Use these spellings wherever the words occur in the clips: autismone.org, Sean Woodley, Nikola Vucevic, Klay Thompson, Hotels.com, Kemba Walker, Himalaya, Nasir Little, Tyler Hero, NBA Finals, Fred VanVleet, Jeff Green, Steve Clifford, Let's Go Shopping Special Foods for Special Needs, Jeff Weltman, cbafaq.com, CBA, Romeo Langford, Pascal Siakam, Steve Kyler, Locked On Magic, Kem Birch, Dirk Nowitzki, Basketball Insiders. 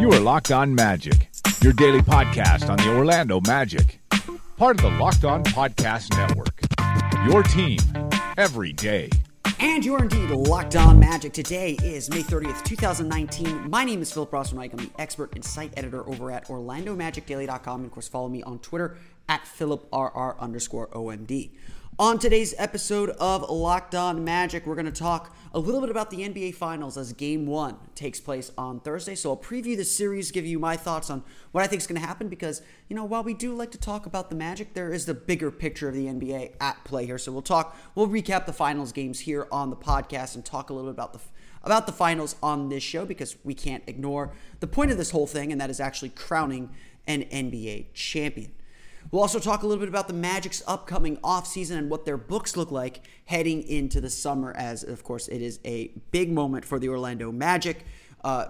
You are Locked On Magic, your daily podcast on the Orlando Magic, part of the Locked On Podcast Network, your team every day. And you're indeed Locked On Magic. Today is May 30th, 2019. My name is Philip Rostenreich. I'm the expert and site editor over at orlandomagicdaily.com. And of course, follow me on Twitter at philiprr_omd. On today's episode of Locked On Magic, we're going to talk a little bit about the NBA Finals as Game 1 takes place on Thursday. So I'll preview the series, give you my thoughts on what I think is going to happen because, you know, while we do like to talk about the Magic, there is the bigger picture of the NBA at play here. So we'll recap the Finals games here on the podcast and talk a little bit about the Finals on this show because we can't ignore the point of this whole thing, and that is actually crowning an NBA champion. We'll also talk a little bit about the Magic's upcoming offseason and what their books look like heading into the summer, as, of course, it is a big moment for the Orlando Magic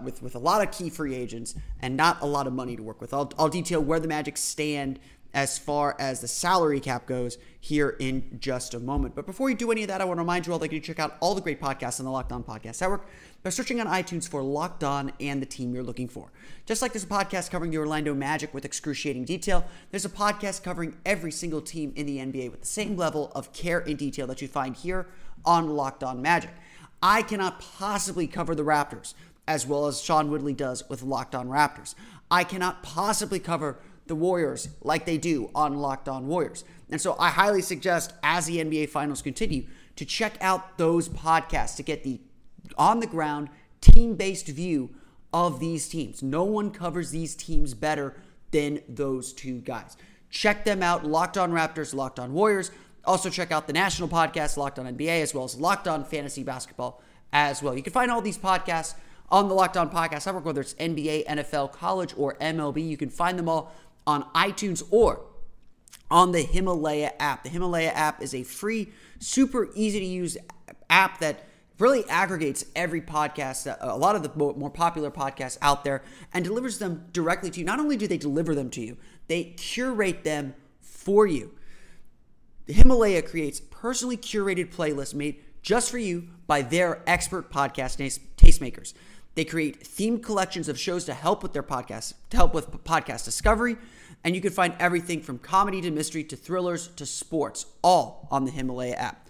with a lot of key free agents and not a lot of money to work with. I'll detail where the Magic stand as far as the salary cap goes here in just a moment. But before you do any of that, I want to remind you all that you can check out all the great podcasts on the Locked On Podcast Network by searching on iTunes for Locked On and the team you're looking for. Just like there's a podcast covering the Orlando Magic with excruciating detail, there's a podcast covering every single team in the NBA with the same level of care and detail that you find here on Locked On Magic. I cannot possibly cover the Raptors as well as Sean Woodley does with Locked On Raptors. I cannot possibly cover the Warriors like they do on Locked On Warriors. And so I highly suggest, as the NBA Finals continue, to check out those podcasts to get the on-the-ground, team-based view of these teams. No one covers these teams better than those two guys. Check them out, Locked On Raptors, Locked On Warriors. Also check out the national podcast, Locked On NBA, as well as Locked On Fantasy Basketball as well. You can find all these podcasts on the Locked On Podcast Network, whether it's NBA, NFL, college, or MLB. You can find them all on iTunes or on the Himalaya app. The Himalaya app is a free, super easy-to-use app that really aggregates every podcast, a lot of the more popular podcasts out there, and delivers them directly to you. Not only do they deliver them to you, they curate them for you. The Himalaya creates personally curated playlists made just for you by their expert podcast tastemakers. They create themed collections of shows to help with their podcasts, to help with podcast discovery, and you can find everything from comedy to mystery to thrillers to sports, all on the Himalaya app.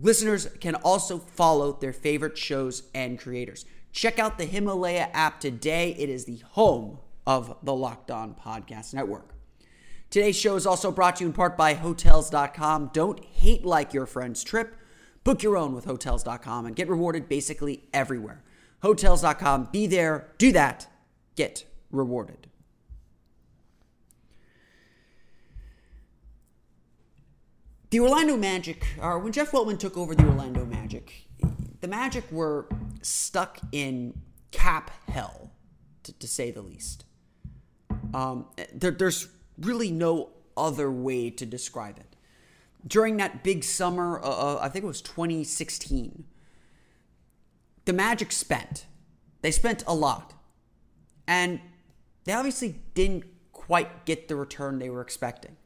Listeners can also follow their favorite shows and creators. Check out the Himalaya app today. It is the home of the Locked On Podcast Network. Today's show is also brought to you in part by Hotels.com. Don't hate like your friend's trip. Book your own with Hotels.com and get rewarded basically everywhere. Hotels.com, be there, do that, get rewarded. The Orlando Magic, or when Jeff Weltman took over the Magic were stuck in cap hell, to say the least. There's really no other way to describe it. During that big summer, I think it was 2016, the Magic spent. They spent a lot. And they obviously didn't quite get the return they were expecting.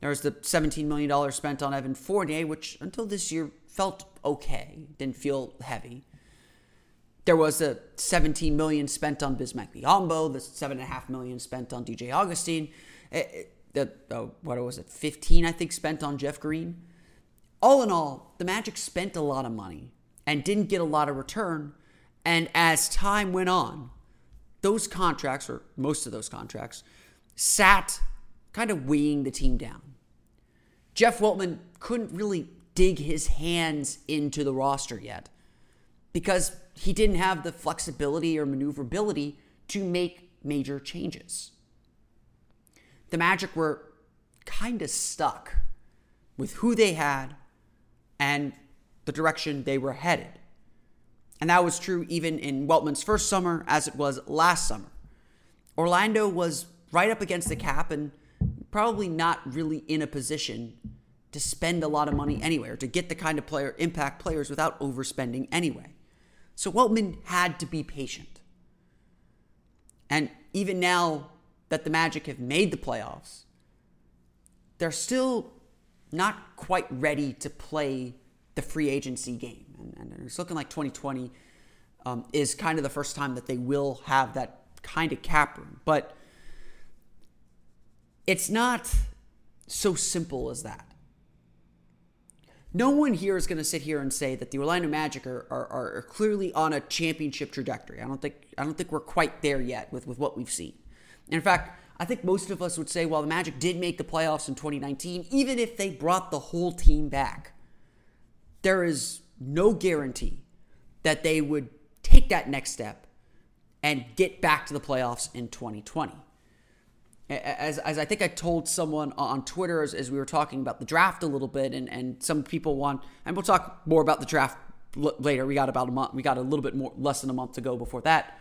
There was the $17 million spent on Evan Fournier, which until this year felt okay, didn't feel heavy. There was the $17 million spent on Bismack Biyombo, the $7.5 million spent on DJ Augustin, the $15 million, I think, spent on Jeff Green. All in all, the Magic spent a lot of money and didn't get a lot of return. And as time went on, those contracts, or most of those contracts, sat kind of weighing the team down. Jeff Weltman couldn't really dig his hands into the roster yet because he didn't have the flexibility or maneuverability to make major changes. The Magic were kind of stuck with who they had and the direction they were headed. And that was true even in Weltman's first summer as it was last summer. Orlando was right up against the cap and probably not really in a position to spend a lot of money anywhere, to get the kind of player impact players without overspending anyway. So Weltman had to be patient. And even now that the Magic have made the playoffs, they're still not quite ready to play the free agency game. And it's looking like 2020 is kind of the first time that they will have that kind of cap room. But it's not so simple as that. No one here is going to sit here and say that the Orlando Magic are clearly on a championship trajectory. I don't think we're quite there yet with what we've seen. And in fact, I think most of us would say, well, the Magic did make the playoffs in 2019, even if they brought the whole team back. There is no guarantee that they would take that next step and get back to the playoffs in 2020. As I think I told someone on Twitter as we were talking about the draft a little bit, and some people want, and we'll talk more about the draft later. We got about a month. We got a little bit more, less than a month to go before that.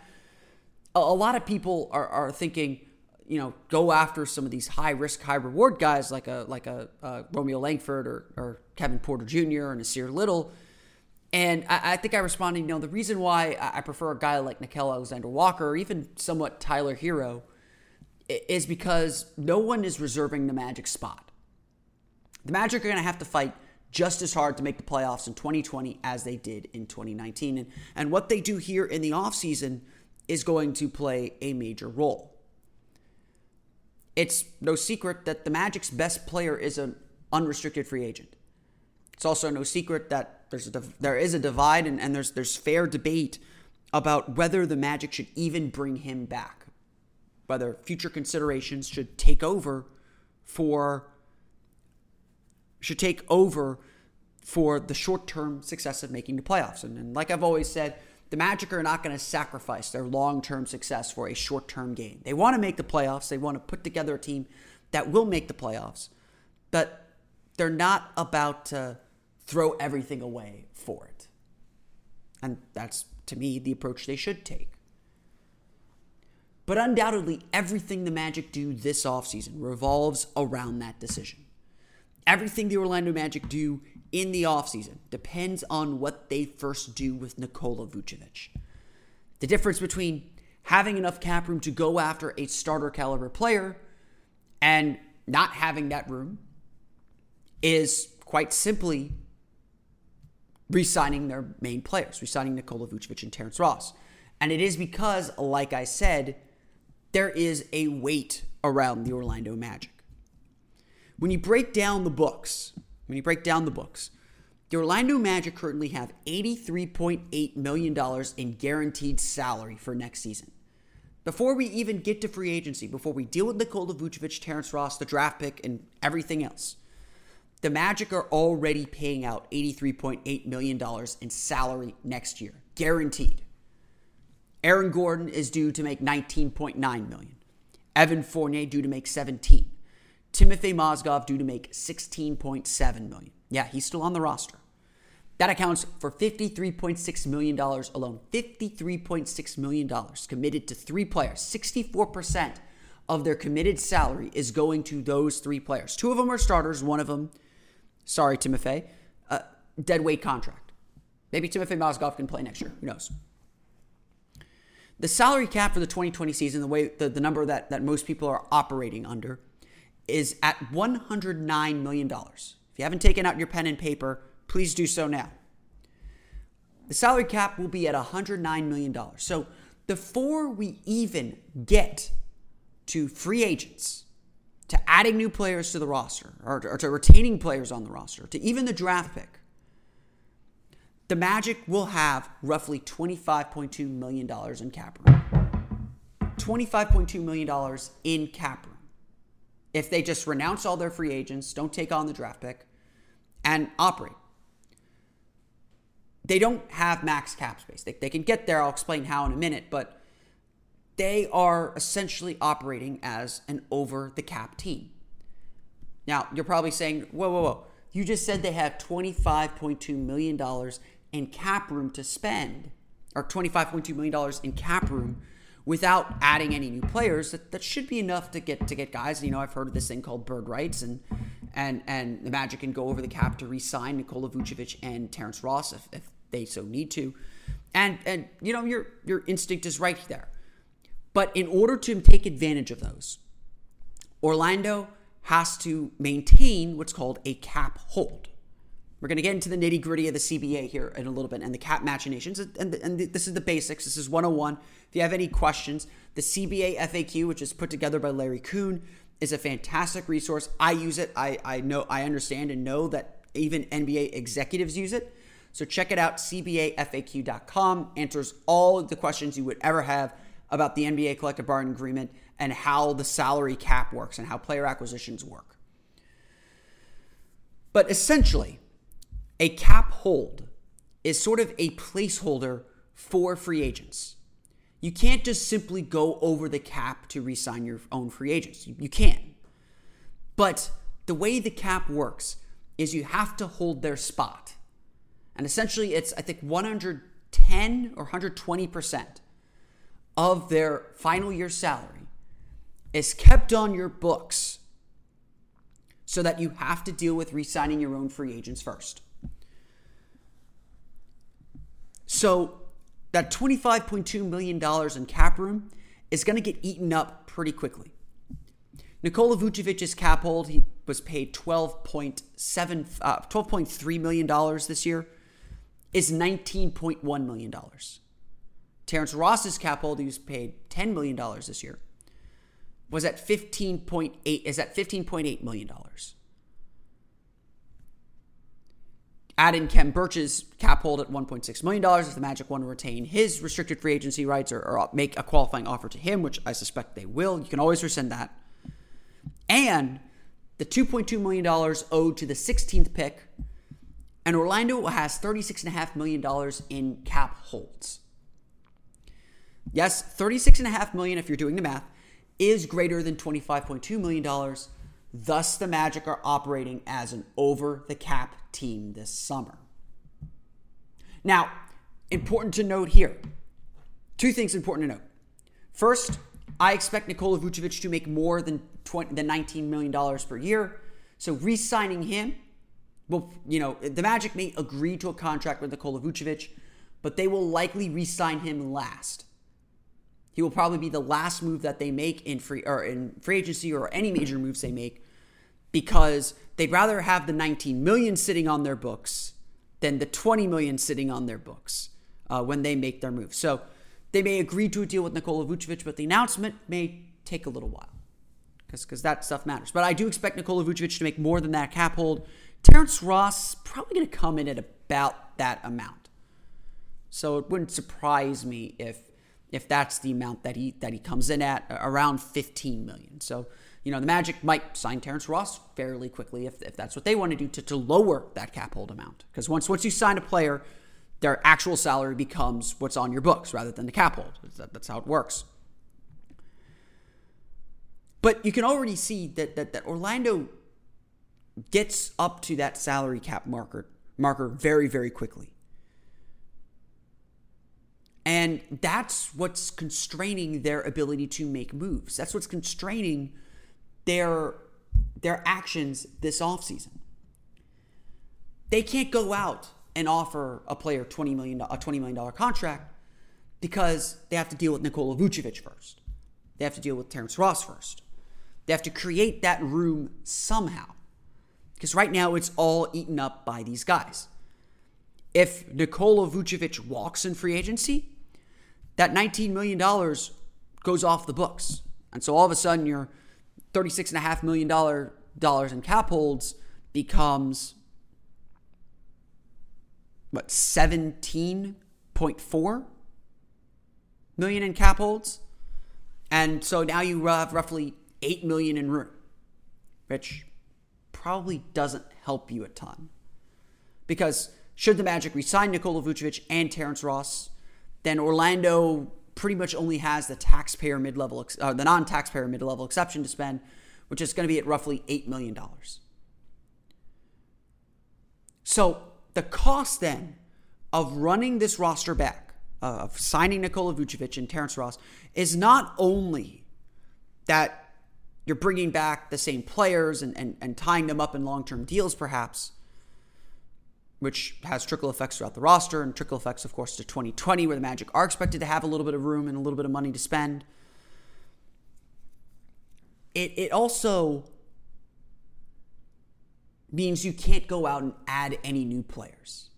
A lot of people are thinking, you know, go after some of these high risk, high reward guys like a Romeo Langford or Kevin Porter Jr. and Nasir Little. And I think I responded, you know, the reason why I prefer a guy like Nikhil Alexander Walker or even somewhat Tyler Hero is because no one is reserving the Magic spot. The Magic are going to have to fight just as hard to make the playoffs in 2020 as they did in 2019. And what they do here in the offseason is going to play a major role. It's no secret that the Magic's best player is an unrestricted free agent. It's also no secret that there is a divide and there's fair debate about whether the Magic should even bring him back. Whether future considerations should take over for the short-term success of making the playoffs. And like I've always said, the Magic are not going to sacrifice their long-term success for a short-term gain. They want to make the playoffs. They want to put together a team that will make the playoffs. But they're not about to throw everything away for it. And that's, to me, the approach they should take. But undoubtedly, everything the Magic do this offseason revolves around that decision. Everything the Orlando Magic do in the offseason depends on what they first do with Nikola Vucevic. The difference between having enough cap room to go after a starter caliber player and not having that room is quite simply re-signing their main players, re-signing Nikola Vucevic and Terrence Ross. And it is because, like I said, there is a weight around the Orlando Magic. When you break down the books, the Orlando Magic currently have $83.8 million in guaranteed salary for next season. Before we even get to free agency, before we deal with Nikola Vucevic, Terrence Ross, the draft pick, and everything else, the Magic are already paying out $83.8 million in salary next year, guaranteed. Aaron Gordon is due to make $19.9 million. Evan Fournier due to make $17 million. Timofey Mozgov due to make $16.7 million. Yeah, he's still on the roster. That accounts for $53.6 million alone. $53.6 million committed to three players. 64% of their committed salary is going to those three players. Two of them are starters. One of them, sorry, Timofey, deadweight contract. Maybe Timofey Mozgov can play next year. Who knows? The salary cap for the 2020 season, the way the number that most people are operating under, is at $109 million. If you haven't taken out your pen and paper, please do so now. The salary cap will be at $109 million. So before we even get to free agents, to adding new players to the roster, or to retaining players on the roster, to even the draft pick, the Magic will have roughly $25.2 million in cap room. $25.2 million in cap room. If they just renounce all their free agents, don't take on the draft pick, and operate. They don't have max cap space. They can get there. I'll explain how in a minute, but they are essentially operating as an over-the-cap team. Now, you're probably saying, whoa. You just said they have $25.2 million in cap room to spend, or $25.2 million in cap room without adding any new players. That should be enough to get guys. You know, I've heard of this thing called bird rights, and the Magic can go over the cap to re-sign Nikola Vucevic and Terrence Ross if they so need to. And you know, your instinct is right there. But in order to take advantage of those, Orlando has to maintain what's called a cap hold. We're going to get into the nitty-gritty of the CBA here in a little bit, and the cap machinations, and this is the basics. This is 101. If you have any questions, the CBA FAQ, which is put together by Larry Kuhn, is a fantastic resource. I use it. I know, I understand and know that even NBA executives use it. So check it out, cbafaq.com. Answers all of the questions you would ever have about the NBA collective bargaining agreement and how the salary cap works and how player acquisitions work. But essentially, a cap hold is sort of a placeholder for free agents. You can't just simply go over the cap to re-sign your own free agents. You can. But the way the cap works is you have to hold their spot. And essentially it's, I think, 110 or 120% of their final year salary is kept on your books so that you have to deal with re-signing your own free agents first. So that $25.2 million in cap room is going to get eaten up pretty quickly. Nikola Vucevic's cap hold, he was paid $12.3 million this year, is $19.1 million. Terrence Ross's cap hold, he was paid $10 million this year, is at $15.8 million. Add in Kem Birch's cap hold at $1.6 million if the Magic want to retain his restricted free agency rights or make a qualifying offer to him, which I suspect they will. You can always rescind that. And the $2.2 million owed to the 16th pick. And Orlando has $36.5 million in cap holds. Yes, $36.5 million, if you're doing the math, is greater than $25.2 million. Thus, the Magic are operating as an over-the-cap team this summer. Now, important to note here. Two things important to note. First, I expect Nikola Vucevic to make more than $19 million per year. So re-signing him, the Magic may agree to a contract with Nikola Vucevic, but they will likely re-sign him last. He will probably be the last move that they make in free agency or any major moves they make, because they'd rather have the $19 million sitting on their books than the $20 million sitting on their books when they make their move. So they may agree to a deal with Nikola Vucevic, but the announcement may take a little while because that stuff matters. But I do expect Nikola Vucevic to make more than that cap hold. Terrence Ross probably going to come in at about that amount. So it wouldn't surprise me if that's the amount that he comes in at, around $15 million. So, the Magic might sign Terrence Ross fairly quickly if that's what they want to do to lower that cap hold amount. Because once you sign a player, their actual salary becomes what's on your books rather than the cap hold. That's how it works. But you can already see that Orlando gets up to that salary cap marker very, very quickly. And that's what's constraining their ability to make moves. That's what's constraining their actions this offseason. They can't go out and offer a player a $20 million contract because they have to deal with Nikola Vucevic first. They have to deal with Terrence Ross first. They have to create that room somehow, because right now it's all eaten up by these guys. If Nikola Vucevic walks in free agency, that $19 million goes off the books. And so all of a sudden, $36.5 million in cap holds becomes, what, $17.4 million in cap holds? And so now you have roughly $8 million in room, which probably doesn't help you a ton. Because should the Magic re-sign Nikola Vucevic and Terrence Ross, then Orlando pretty much only has the taxpayer mid-level, the non-taxpayer mid-level exception to spend, which is going to be at roughly $8 million. So the cost then of running this roster back, of signing Nikola Vucevic and Terrence Ross, is not only that you're bringing back the same players and tying them up in long-term deals perhaps, which has trickle effects throughout the roster, and trickle effects, of course, to 2020, where the Magic are expected to have a little bit of room and a little bit of money to spend. It also means you can't go out and add any new players.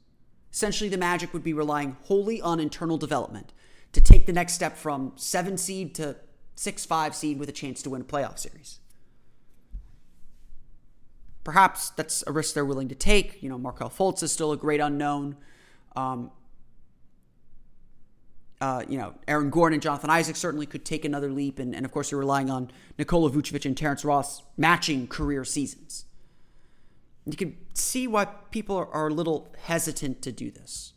Essentially, the Magic would be relying wholly on internal development to take the next step from 7 seed to 6-5 seed with a chance to win a playoff series. Perhaps that's a risk they're willing to take. You know, Markelle Fultz is still a great unknown. Aaron Gordon and Jonathan Isaac certainly could take another leap. And of course, you're relying on Nikola Vucevic and Terrence Ross matching career seasons. You can see why people are a little hesitant to do this.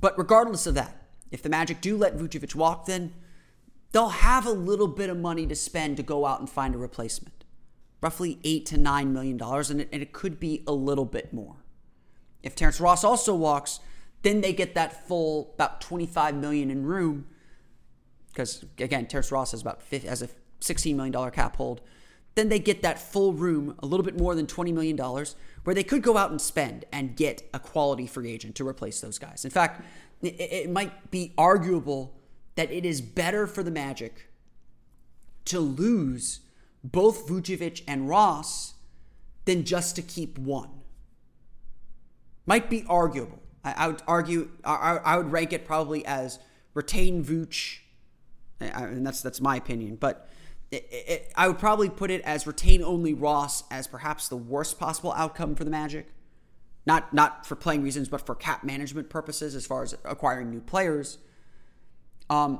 But regardless of that, if the Magic do let Vucevic walk, then they'll have a little bit of money to spend to go out and find a replacement. Roughly $8 to $9 million, and it could be a little bit more. If Terrence Ross also walks, then they get that full about $25 million in room, because, again, Terrence Ross has a $16 million cap hold. Then they get that full room, a little bit more than $20 million, where they could go out and spend and get a quality free agent to replace those guys. In fact, it might be arguable that it is better for the Magic to lose both Vucevic and Ross than just to keep one. Might be arguable. I would rank it probably as retain Vuce, and that's my opinion, but I would probably put it as retain only Ross as perhaps the worst possible outcome for the Magic. Not for playing reasons, but for cap management purposes as far as acquiring new players. And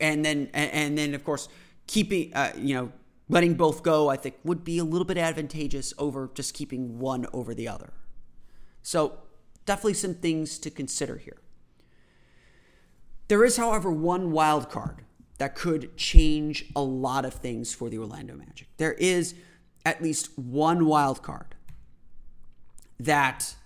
then of course keeping letting both go, I think, would be a little bit advantageous over just keeping one over the other. So definitely some things to consider here. There is, however, one wild card that could change a lot of things for the Orlando Magic. There is at least one wild card that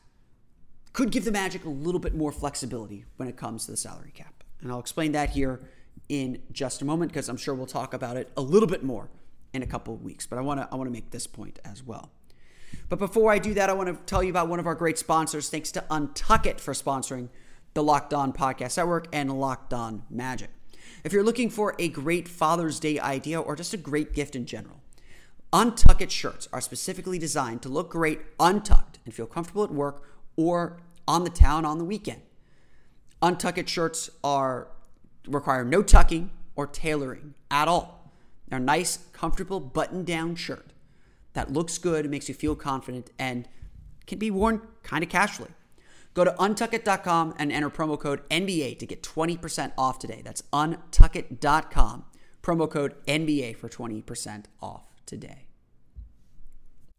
could give the Magic a little bit more flexibility when it comes to the salary cap. And I'll explain that here in just a moment, because I'm sure we'll talk about it a little bit more in a couple of weeks. But I want to make this point as well. But before I do that, I want to tell you about one of our great sponsors. Thanks to Untuckit for sponsoring the Locked On Podcast Network and Locked On Magic. If you're looking for a great Father's Day idea or just a great gift in general, Untuckit shirts are specifically designed to look great untucked and feel comfortable at work or on the town on the weekend. Untuckit shirts require no tucking or tailoring at all. They're a nice, comfortable button-down shirt that looks good, makes you feel confident, and can be worn kind of casually. Go to untuckit.com and enter promo code NBA to get 20% off today. That's untuckit.com, promo code NBA for 20% off today.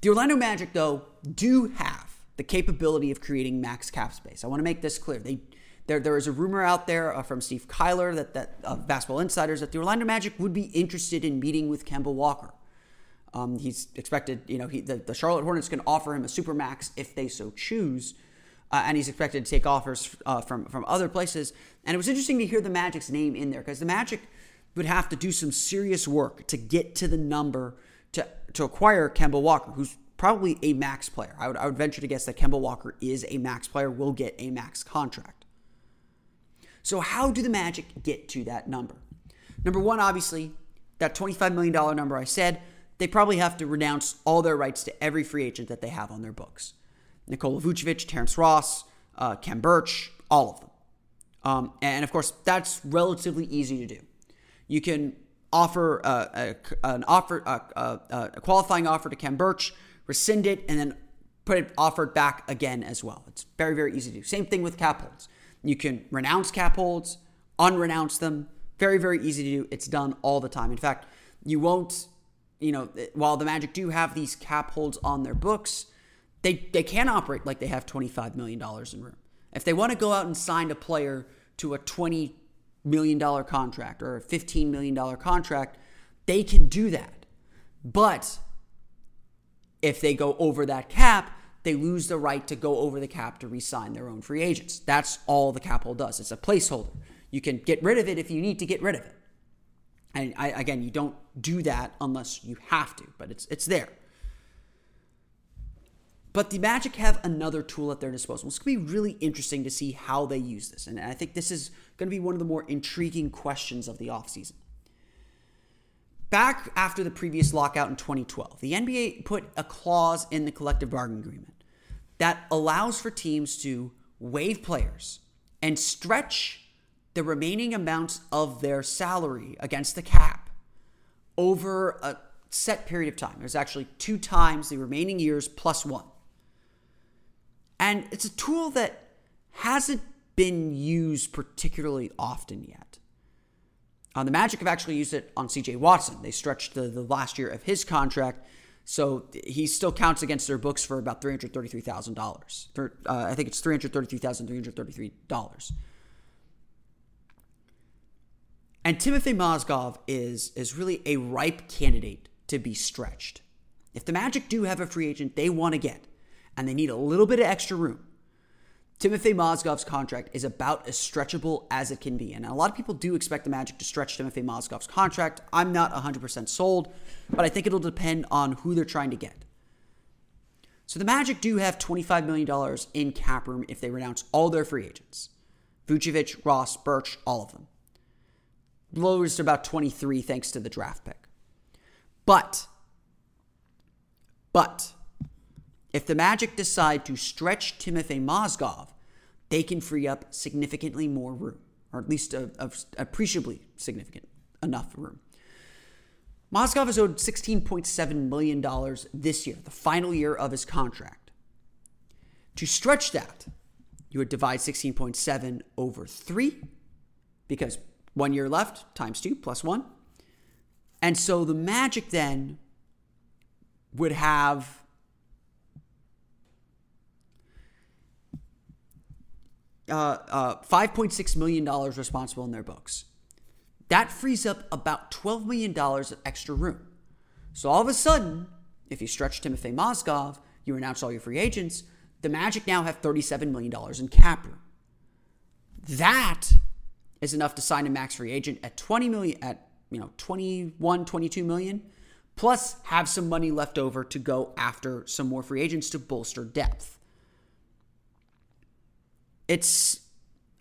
The Orlando Magic, though, do have the capability of creating max cap space. I want to make this clear. There is a rumor out there from Steve Kyler of Basketball Insiders that the Orlando Magic would be interested in meeting with Kemba Walker. He's expected, the Charlotte Hornets can offer him a supermax if they so choose. and he's expected to take offers from other places. And it was interesting to hear the Magic's name in there, because the Magic would have to do some serious work to get to the number to acquire Kemba Walker, who's probably a max player. I would venture to guess that Kemba Walker is a max player, will get a max contract. So how do the Magic get to that number? Number one, obviously, that $25 million number I said, they probably have to renounce all their rights to every free agent that they have on their books. Nikola Vucevic, Terrence Ross, Kem Birch, all of them. And of course, that's relatively easy to do. You can offer a qualifying offer to Kem Birch, rescind it, and then put it offered back again as well. It's very, very easy to do. Same thing with cap holds. You can renounce cap holds, unrenounce them. Very, very easy to do. It's done all the time. In fact, you won't, while the Magic do have these cap holds on their books, they can operate like they have $25 million in room. If they want to go out and sign a player to a $20 million contract or a $15 million contract, they can do that. But if they go over that cap, they lose the right to go over the cap to re-sign their own free agents. That's all the cap hold does. It's a placeholder. You can get rid of it if you need to get rid of it. And again, you don't do that unless you have to, but it's there. But the Magic have another tool at their disposal. It's going to be really interesting to see how they use this. And I think this is going to be one of the more intriguing questions of the offseason. Back after the previous lockout in 2012, the NBA put a clause in the collective bargaining agreement that allows for teams to waive players and stretch the remaining amounts of their salary against the cap over a set period of time. It was actually 2 times the remaining years plus 1. And it's a tool that hasn't been used particularly often yet. The Magic have actually used it on CJ Watson. They stretched the last year of his contract, so he still counts against their books for about $333,000. I think it's $333,333. And Timofey Mozgov is really a ripe candidate to be stretched. If the Magic do have a free agent they want to get, and they need a little bit of extra room, Timofey Mozgov's contract is about as stretchable as it can be. And a lot of people do expect the Magic to stretch Timofey Mozgov's contract. I'm not 100% sold, but I think it'll depend on who they're trying to get. So the Magic do have $25 million in cap room if they renounce all their free agents. Vucevic, Ross, Birch, all of them. Lowers to about 23 thanks to the draft pick. But, if the Magic decide to stretch Timofey Mozgov, they can free up significantly more room, or at least appreciably significant enough room. Mozgov is owed $16.7 million this year, the final year of his contract. To stretch that, you would divide 16.7 over 3, because 1 year left, times 2, plus 1. And so the Magic then would have $5.6 million responsible in their books. That frees up about $12 million of extra room. So all of a sudden, if you stretch Timofey Mozgov, you renounce all your free agents, the Magic now have $37 million in cap room. That is enough to sign a max free agent at 20 million, at 21, 22 million, plus have some money left over to go after some more free agents to bolster depth. It's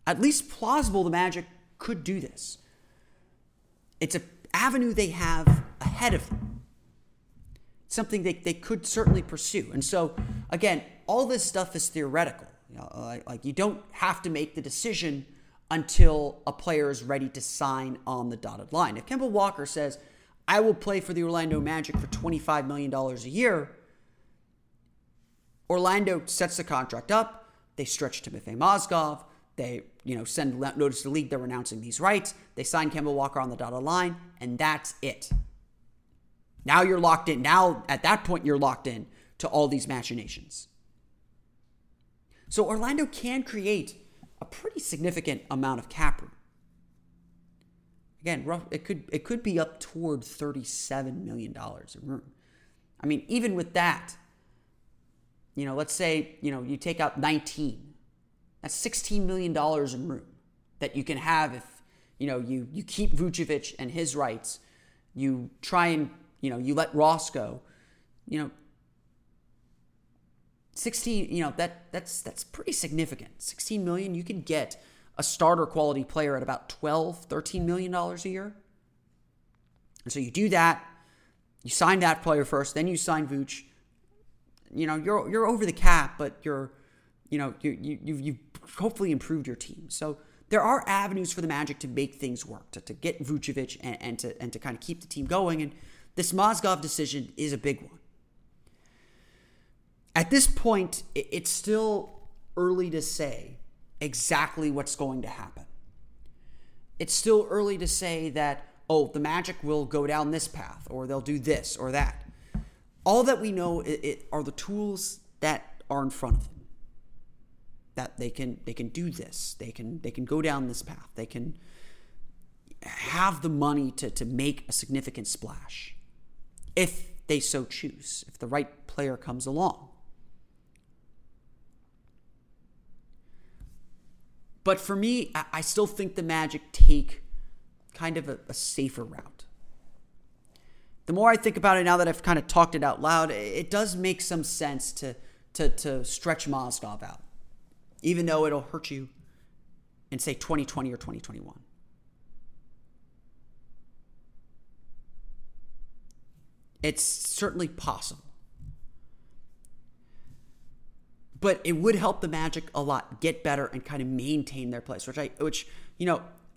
at least plausible the Magic could do this. It's an avenue they have ahead of them. Something they could certainly pursue. And so, again, all this stuff is theoretical. You don't have to make the decision until a player is ready to sign on the dotted line. If Kemba Walker says, I will play for the Orlando Magic for $25 million a year, Orlando sets the contract up, they stretch Timofey Mozgov, they send notice to the league they're renouncing these rights, they sign Kemba Walker on the dotted line, and that's it. Now you're locked in. Now, at that point, you're locked in to all these machinations. So Orlando can create a pretty significant amount of cap room. Again, it could be up toward $37 million in room. I mean, even with that, let's say, you take out 19 That's $16 million in room that you can have if, you know, you keep Vucevic and his rights. You try and, you know, you let Ross go. You know, 16, you know, that's pretty significant. 16 million, you can get a starter quality player at about $12-13 million a year. And so you do that, you sign that player first, then you sign Vooch. You know, you're over the cap, but you've hopefully improved your team. So there are avenues for the Magic to make things work, to get Vucevic and to kind of keep the team going. And this Mozgov decision is a big one. At this point, it's still early to say exactly what's going to happen. It's still early to say that, oh, the Magic will go down this path, or they'll do this or that. All that we know are the tools that are in front of them. That they can do this. They can go down this path. They can have the money to make a significant splash if they so choose, if the right player comes along. But for me, I still think the Magic take kind of a safer route. The more I think about it now that I've kind of talked it out loud, it does make some sense to stretch Mozgov out, even though it'll hurt you in, say, 2020 or 2021. It's certainly possible. But it would help the Magic a lot get better and kind of maintain their place, which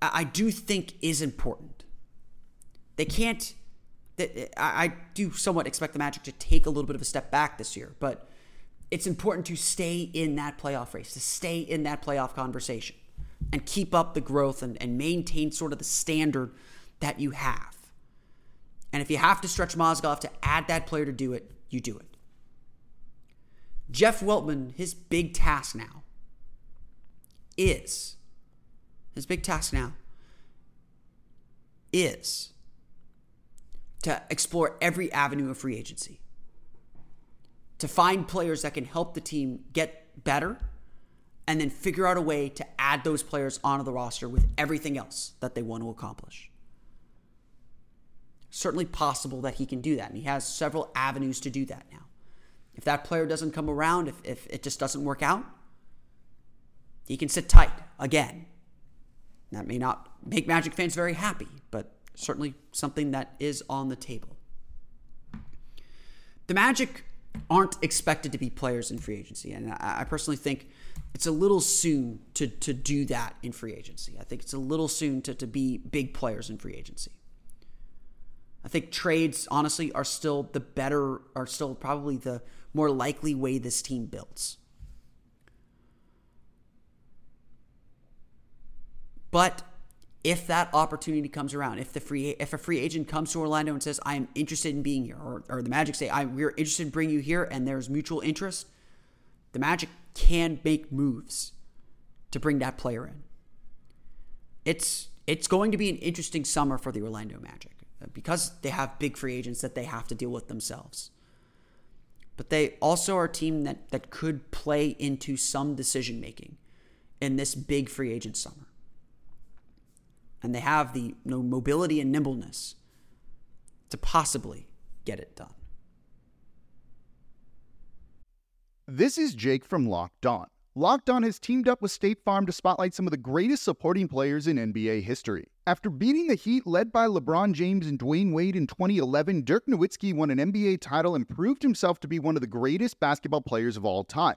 I do think is important. I do somewhat expect the Magic to take a little bit of a step back this year, but it's important to stay in that playoff race, to stay in that playoff conversation, and keep up the growth and maintain sort of the standard that you have. And if you have to stretch Mozgov to add that player to do it, you do it. Jeff Weltman, his big task now is to explore every avenue of free agency, to find players that can help the team get better, and then figure out a way to add those players onto the roster with everything else that they want to accomplish. Certainly possible that he can do that, and he has several avenues to do that now. If that player doesn't come around, if it just doesn't work out, he can sit tight again. That may not make Magic fans very happy, but certainly something that is on the table. The Magic aren't expected to be players in free agency, and I personally think it's a little soon to do that in free agency. I think it's a little soon to be big players in free agency. I think trades, honestly, are still probably the more likely way this team builds. But if that opportunity comes around, if a free agent comes to Orlando and says, I am interested in being here, or the Magic say, we're interested in bringing you here, and there's mutual interest, the Magic can make moves to bring that player in. It's going to be an interesting summer for the Orlando Magic, because they have big free agents that they have to deal with themselves. But they also are a team that could play into some decision-making in this big free agent summer. And they have the mobility and nimbleness to possibly get it done. This is Jake from Locked On. Locked On has teamed up with State Farm to spotlight some of the greatest supporting players in NBA history. After beating the Heat led by LeBron James and Dwayne Wade in 2011, Dirk Nowitzki won an NBA title and proved himself to be one of the greatest basketball players of all time.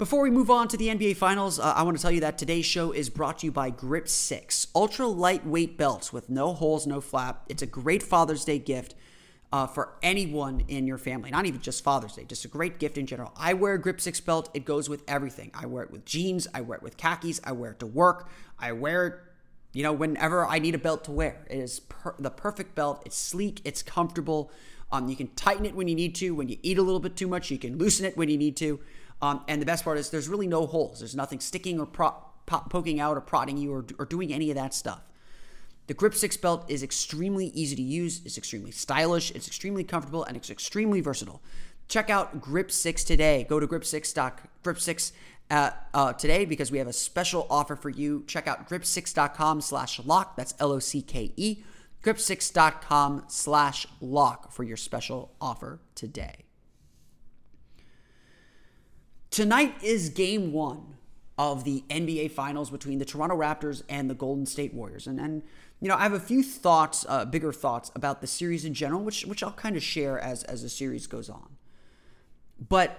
Before we move on to the NBA Finals, I want to tell you that today's show is brought to you by Grip6, ultra lightweight belts with no holes, no flap. It's a great Father's Day gift for anyone in your family. Not even just Father's Day, just a great gift in general. I wear a Grip6 belt. It goes with everything. I wear it with jeans. I wear it with khakis. I wear it to work. I wear it, you know, whenever I need a belt to wear. It is the perfect belt. It's sleek. It's comfortable. You can tighten it when you need to. When you eat a little bit too much, you can loosen it when you need to. And the best part is there's really no holes. There's nothing sticking or poking out or prodding you or doing any of that stuff. The Grip6 belt is extremely easy to use. It's extremely stylish. It's extremely comfortable, and it's extremely versatile. Check out Grip6 today. Go to Grip6 today because we have a special offer for you. Check out Grip6.com/lock. That's LOCKE. Grip6.com/lock for your special offer today. Tonight is game one of the NBA Finals between the Toronto Raptors and the Golden State Warriors. And you know, I have a few thoughts, bigger thoughts about the series in general, which I'll kind of share as the series goes on. But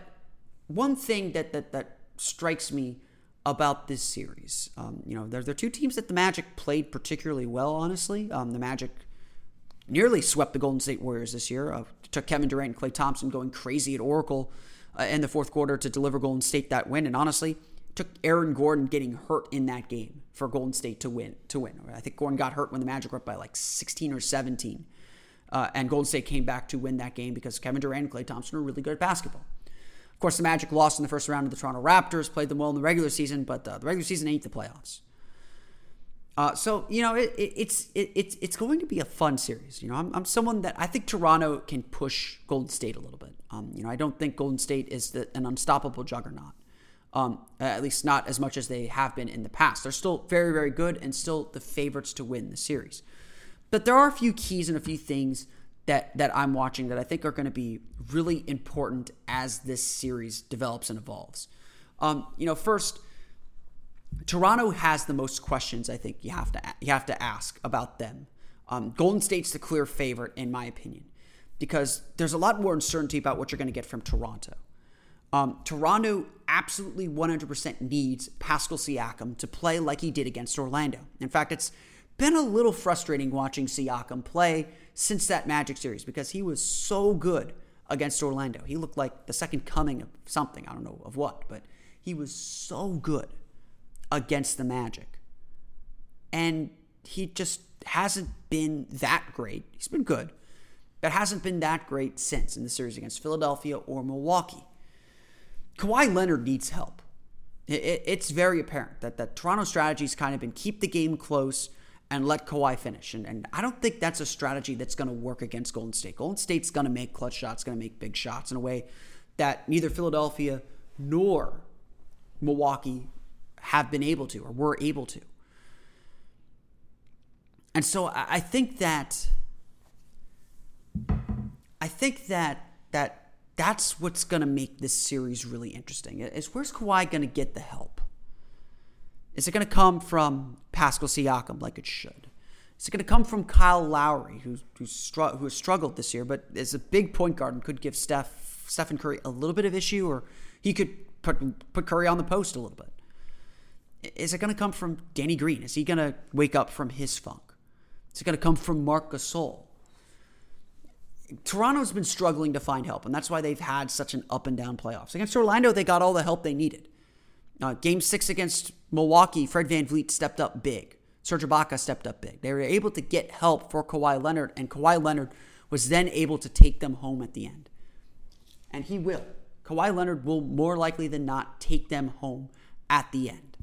one thing that strikes me about this series, you know, they're two teams that the Magic played particularly well, honestly. The Magic nearly swept the Golden State Warriors this year. Took Kevin Durant and Klay Thompson going crazy at Oracle in the fourth quarter to deliver Golden State that win, and honestly, took Aaron Gordon getting hurt in that game for Golden State to win. I think Gordon got hurt when the Magic were up by like 16 or 17, and Golden State came back to win that game because Kevin Durant and Klay Thompson are really good at basketball. Of course, the Magic lost in the first round to the Toronto Raptors, played them well in the regular season, but the regular season ain't the playoffs. So you know, it's going to be a fun series. You know, I'm someone that I think Toronto can push Golden State a little bit. You know, I don't think Golden State is an unstoppable juggernaut. At least not as much as they have been in the past. They're still very, very good and still the favorites to win the series. But there are a few keys and a few things that I'm watching that I think are going to be really important as this series develops and evolves. You know, first, Toronto has the most questions I think you have to ask about them. Golden State's the clear favorite, in my opinion, because there's a lot more uncertainty about what you're going to get from Toronto. Toronto absolutely 100% needs Pascal Siakam to play like he did against Orlando. In fact, it's been a little frustrating watching Siakam play since that Magic series because he was so good against Orlando. He looked like the second coming of something. I don't know of what, but he was so good against the Magic. And he just hasn't been that great. He's been good, but hasn't been that great since in the series against Philadelphia or Milwaukee. Kawhi Leonard needs help. It's very apparent that Toronto strategy's kind of been keep the game close and let Kawhi finish. And I don't think that's a strategy that's going to work against Golden State. Golden State's going to make clutch shots, going to make big shots in a way that neither Philadelphia nor Milwaukee have been able to or were able to. And so I think that's what's going to make this series really interesting. Is where's Kawhi going to get the help? Is it going to come from Pascal Siakam like it should? Is it going to come from Kyle Lowry, who has struggled this year, but is a big point guard and could give Stephen Curry a little bit of issue, or he could put Curry on the post a little bit? Is it going to come from Danny Green? Is he going to wake up from his funk? Is it going to come from Marc Gasol? Toronto's been struggling to find help, and that's why they've had such an up-and-down playoffs. Against Orlando, they got all the help they needed. Game 6 against Milwaukee, Fred VanVleet stepped up big. Serge Ibaka stepped up big. They were able to get help for Kawhi Leonard, and Kawhi Leonard was then able to take them home at the end. And he will. Kawhi Leonard will more likely than not take them home at the end.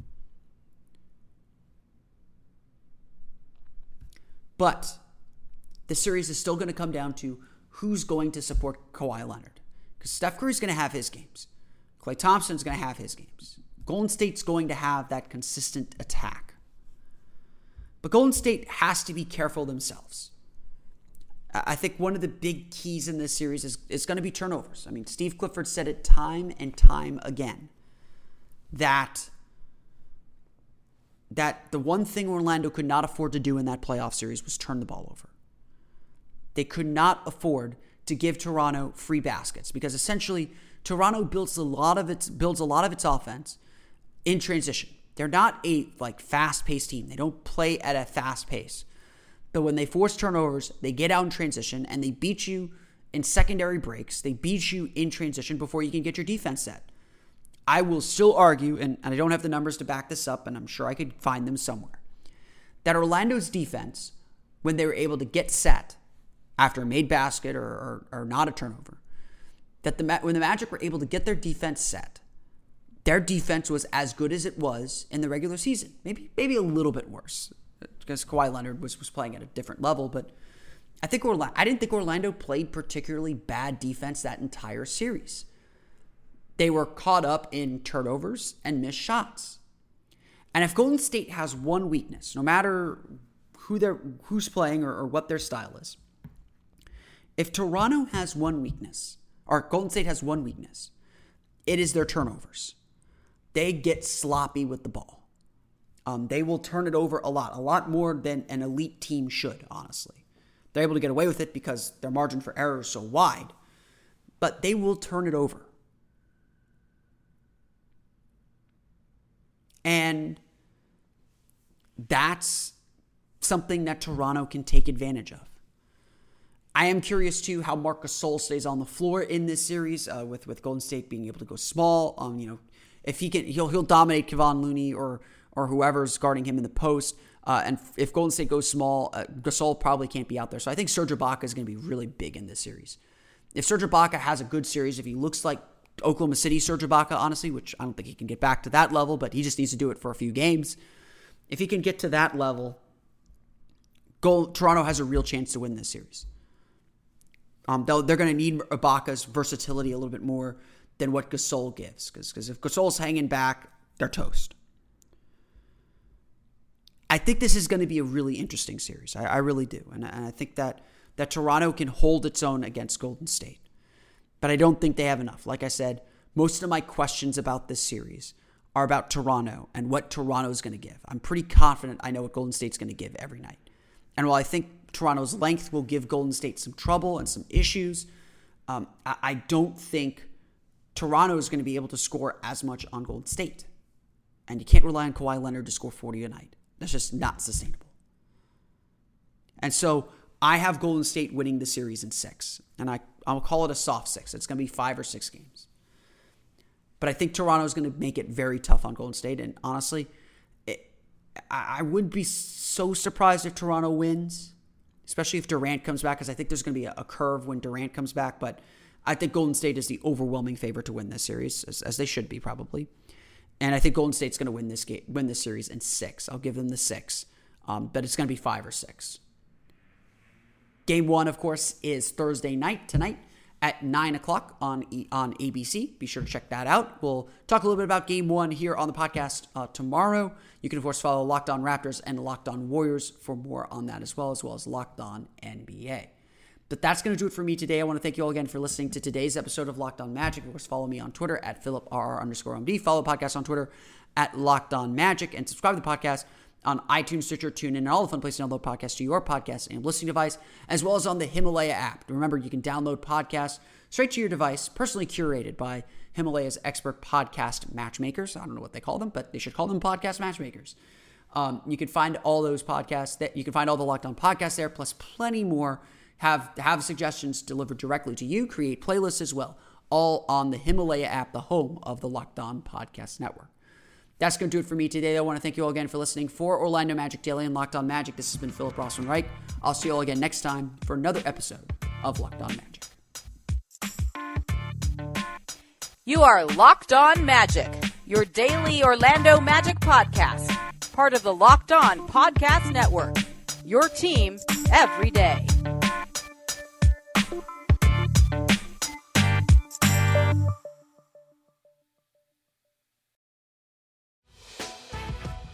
But the series is still going to come down to who's going to support Kawhi Leonard. Because Steph Curry's going to have his games. Klay Thompson's going to have his games. Golden State's going to have that consistent attack. But Golden State has to be careful themselves. I think one of the big keys in this series is going to be turnovers. I mean, Steve Clifford said it time and time again that the one thing Orlando could not afford to do in that playoff series was turn the ball over. They could not afford to give Toronto free baskets because essentially Toronto builds a lot of its offense in transition. They're not a fast-paced team. They don't play at a fast pace. But when they force turnovers, they get out in transition and they beat you in secondary breaks. They beat you in transition before you can get your defense set. I will still argue, and I don't have the numbers to back this up, and I'm sure I could find them somewhere, that Orlando's defense, when they were able to get set after a made basket or not a turnover, that when the Magic were able to get their defense set, their defense was as good as it was in the regular season. Maybe a little bit worse, because Kawhi Leonard was playing at a different level, but I didn't think Orlando played particularly bad defense that entire series. They were caught up in turnovers and missed shots. And if Golden State has one weakness, no matter who's playing or what their style is, if Toronto has one weakness, or Golden State has one weakness, it is their turnovers. They get sloppy with the ball. They will turn it over a lot more than an elite team should, honestly. They're able to get away with it because their margin for error is so wide, but they will turn it over. And that's something that Toronto can take advantage of. I am curious, too, how Marc Gasol stays on the floor in this series with Golden State being able to go small. If he can, he'll dominate Kevon Looney or whoever's guarding him in the post. And if Golden State goes small, Gasol probably can't be out there. So I think Serge Ibaka is going to be really big in this series. If Serge Ibaka has a good series, if he looks like Oklahoma City Serge Ibaka, honestly, which I don't think he can get back to that level, but he just needs to do it for a few games. If he can get to that level, Toronto has a real chance to win this series. Though they're going to need Ibaka's versatility a little bit more than what Gasol gives, because if Gasol's hanging back, they're toast. I think this is going to be a really interesting series. I really do. And I think that Toronto can hold its own against Golden State. But I don't think they have enough. Like I said, most of my questions about this series are about Toronto and what Toronto's going to give. I'm pretty confident I know what Golden State's going to give every night. And while I think Toronto's length will give Golden State some trouble and some issues, I don't think Toronto is going to be able to score as much on Golden State. And you can't rely on Kawhi Leonard to score 40 a night. That's just not sustainable. And so I have Golden State winning the series in 6. And I'll call it a soft 6. It's going to be 5 or 6 games. But I think Toronto is going to make it very tough on Golden State. And honestly, I wouldn't be so surprised if Toronto wins, especially if Durant comes back, because I think there's going to be a curve when Durant comes back. But I think Golden State is the overwhelming favorite to win this series, as they should be probably. And I think Golden State's going to win this series in 6. I'll give them the 6, but it's going to be 5 or 6. Game 1, of course, is Thursday night, tonight at 9 o'clock on ABC. Be sure to check that out. We'll talk a little bit about Game 1 here on the podcast tomorrow. You can, of course, follow Locked On Raptors and Locked On Warriors for more on that, as well as Locked On NBA. But that's going to do it for me today. I want to thank you all again for listening to today's episode of Locked On Magic. Of course, follow me on Twitter at PhilipRR_MD. Follow the podcast on Twitter at Locked On Magic. And subscribe to the podcast on iTunes, Stitcher, TuneIn, and all the fun places to download podcasts to your podcast and listening device, as well as on the Himalaya app. Remember, you can download podcasts straight to your device, personally curated by Himalaya's expert podcast matchmakers. I don't know what they call them, but they should call them podcast matchmakers. You can find all those podcasts. You can find all the Locked On podcasts there, plus plenty more. Have suggestions delivered directly to you, create playlists as well, all on the Himalaya app, the home of the Locked On Podcast Network. That's going to do it for me today. I want to thank you all again for listening. For Orlando Magic Daily and Locked On Magic, this has been Philip Rostenreich. I'll see you all again next time for another episode of Locked On Magic. You are Locked On Magic, your daily Orlando Magic podcast, part of the Locked On Podcast Network, your team every day.